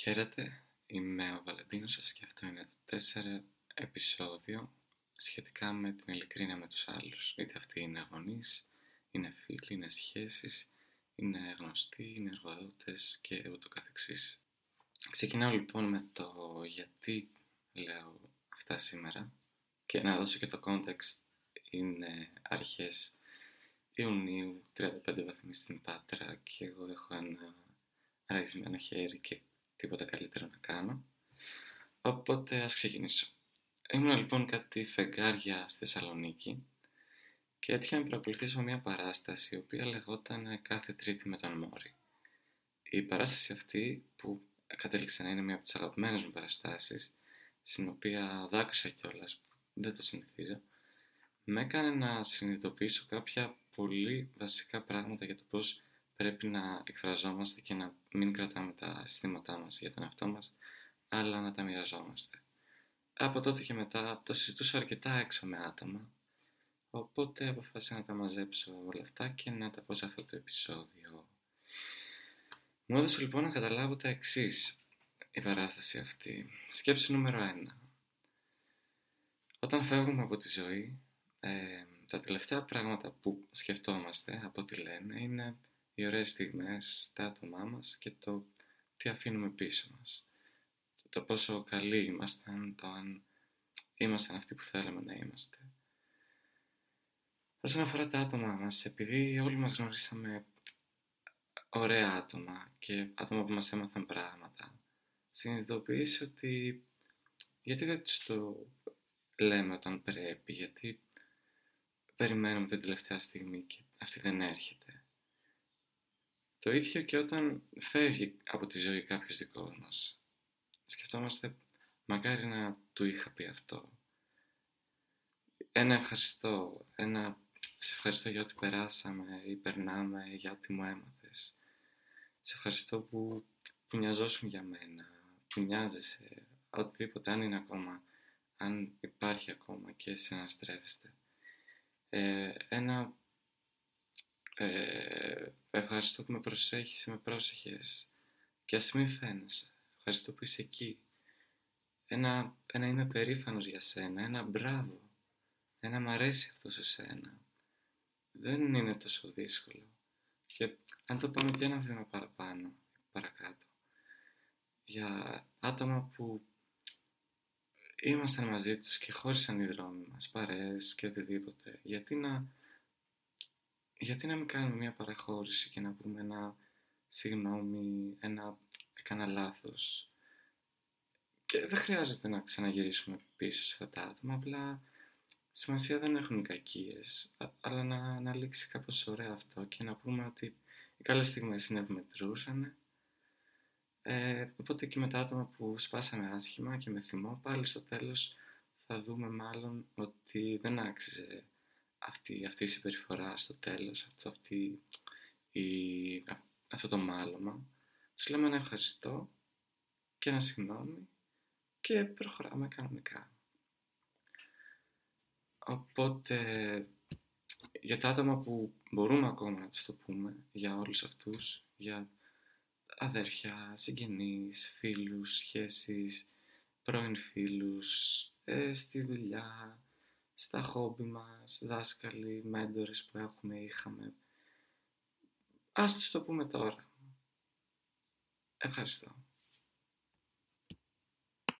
Χαίρετε, είμαι ο Βαλεντίνος Σας και αυτό είναι το 4 επεισόδιο σχετικά με την ειλικρίνεια με τους άλλους. Είτε αυτοί είναι γονείς, είναι φίλοι, είναι σχέσεις, είναι γνωστοί, είναι εργοδότες και ούτω καθεξής. Ξεκινάω λοιπόν με το γιατί λέω αυτά σήμερα και να δώσω και το context. Είναι αρχές Ιουνίου, 35 βαθμοί στην Πάτρα και εγώ έχω ένα ραγισμένο χέρι και τίποτα καλύτερο να κάνω. Οπότε ας ξεκινήσω. Ήμουν λοιπόν κάτι φεγγάρια στη Θεσσαλονίκη και έτυχε να παρακολουθήσω μια παράσταση η οποία λεγόταν Κάθε Τρίτη με τον Μόρι. Η παράσταση αυτή, που κατέληξε να είναι μια από τις αγαπημένες μου παραστάσεις, στην οποία δάκρυσα κιόλας, που δεν το συνηθίζω, με έκανε να συνειδητοποιήσω κάποια πολύ βασικά πράγματα για το πώς πρέπει να εκφραζόμαστε και να μην κρατάμε τα αισθήματά μας για τον εαυτό μας, αλλά να τα μοιραζόμαστε. Από τότε και μετά το συζητούσα αρκετά έξω με άτομα, οπότε αποφάσισα να τα μαζέψω όλα αυτά και να τα πω σε αυτό το επεισόδιο. Μου έδωσε λοιπόν να καταλάβω τα εξής η παράσταση αυτή. Σκέψη νούμερο 1. Όταν φεύγουμε από τη ζωή, τα τελευταία πράγματα που σκεφτόμαστε, από ό,τι λένε, είναι οι ωραίες στιγμές, τα άτομά μας και το τι αφήνουμε πίσω μας. Το πόσο καλοί ήμασταν, το αν ήμασταν αυτοί που θέλαμε να είμαστε. Όσον αφορά τα άτομα μας, επειδή όλοι μας γνωρίσαμε ωραία άτομα και άτομα που μας έμαθαν πράγματα, συνειδητοποιείς ότι γιατί δεν τους το λέμε όταν πρέπει, γιατί περιμένουμε την τελευταία στιγμή και αυτή δεν έρχεται. Το ίδιο και όταν φεύγει από τη ζωή κάποιος δικός μας. Σκεφτόμαστε, μακάρι να του είχα πει αυτό. Ένα ευχαριστώ, ένα σε ευχαριστώ για ό,τι περάσαμε ή περνάμε, για ό,τι μου έμαθες. Σε ευχαριστώ που νοιαζόσουν για μένα, που νοιάζεσαι, οτιδήποτε, αν είναι ακόμα, αν υπάρχει ακόμα και συναστρέφεστε. Ευχαριστώ που με προσέχεις, με πρόσεχες και ας μην φαίνεσαι. Ευχαριστώ που είσαι εκεί. Ένα είμαι περήφανος για σένα, ένα μπράβο. Ένα μ' αρέσει αυτό σε σένα. Δεν είναι τόσο δύσκολο. Και αν το πάμε και ένα βήμα παραπάνω, παρακάτω. Για άτομα που ήμασταν μαζί τους και χώρισαν οι δρόμοι μας, παρέες και οτιδήποτε. Γιατί να μην κάνουμε μια παραχώρηση και να πούμε ένα συγγνώμη, έκανα λάθος. Και δεν χρειάζεται να ξαναγυρίσουμε πίσω σε αυτά τα άτομα, απλά σημασία δεν έχουν κακίες, αλλά να λήξει κάπως ωραία αυτό και να πούμε ότι οι καλές στιγμές είναι που μετρούσαν. Οπότε και με τα άτομα που σπάσαμε άσχημα και με θυμό, πάλι στο τέλος θα δούμε μάλλον ότι δεν άξιζε αυτή η συμπεριφορά στο τέλος, αυτό το μάλωμα. Τους λέμε ένα ευχαριστώ και ένα συγγνώμη και προχωράμε κανονικά. Οπότε για τα άτομα που μπορούμε ακόμα να τους το πούμε, για όλους αυτούς, για αδέρφια, συγγενείς, φίλους, σχέσεις, πρώην φίλους, στη δουλειά, στα χόμπι μας, δάσκαλοι, μέντορες που είχαμε. Ας τους το πούμε τώρα. Ευχαριστώ.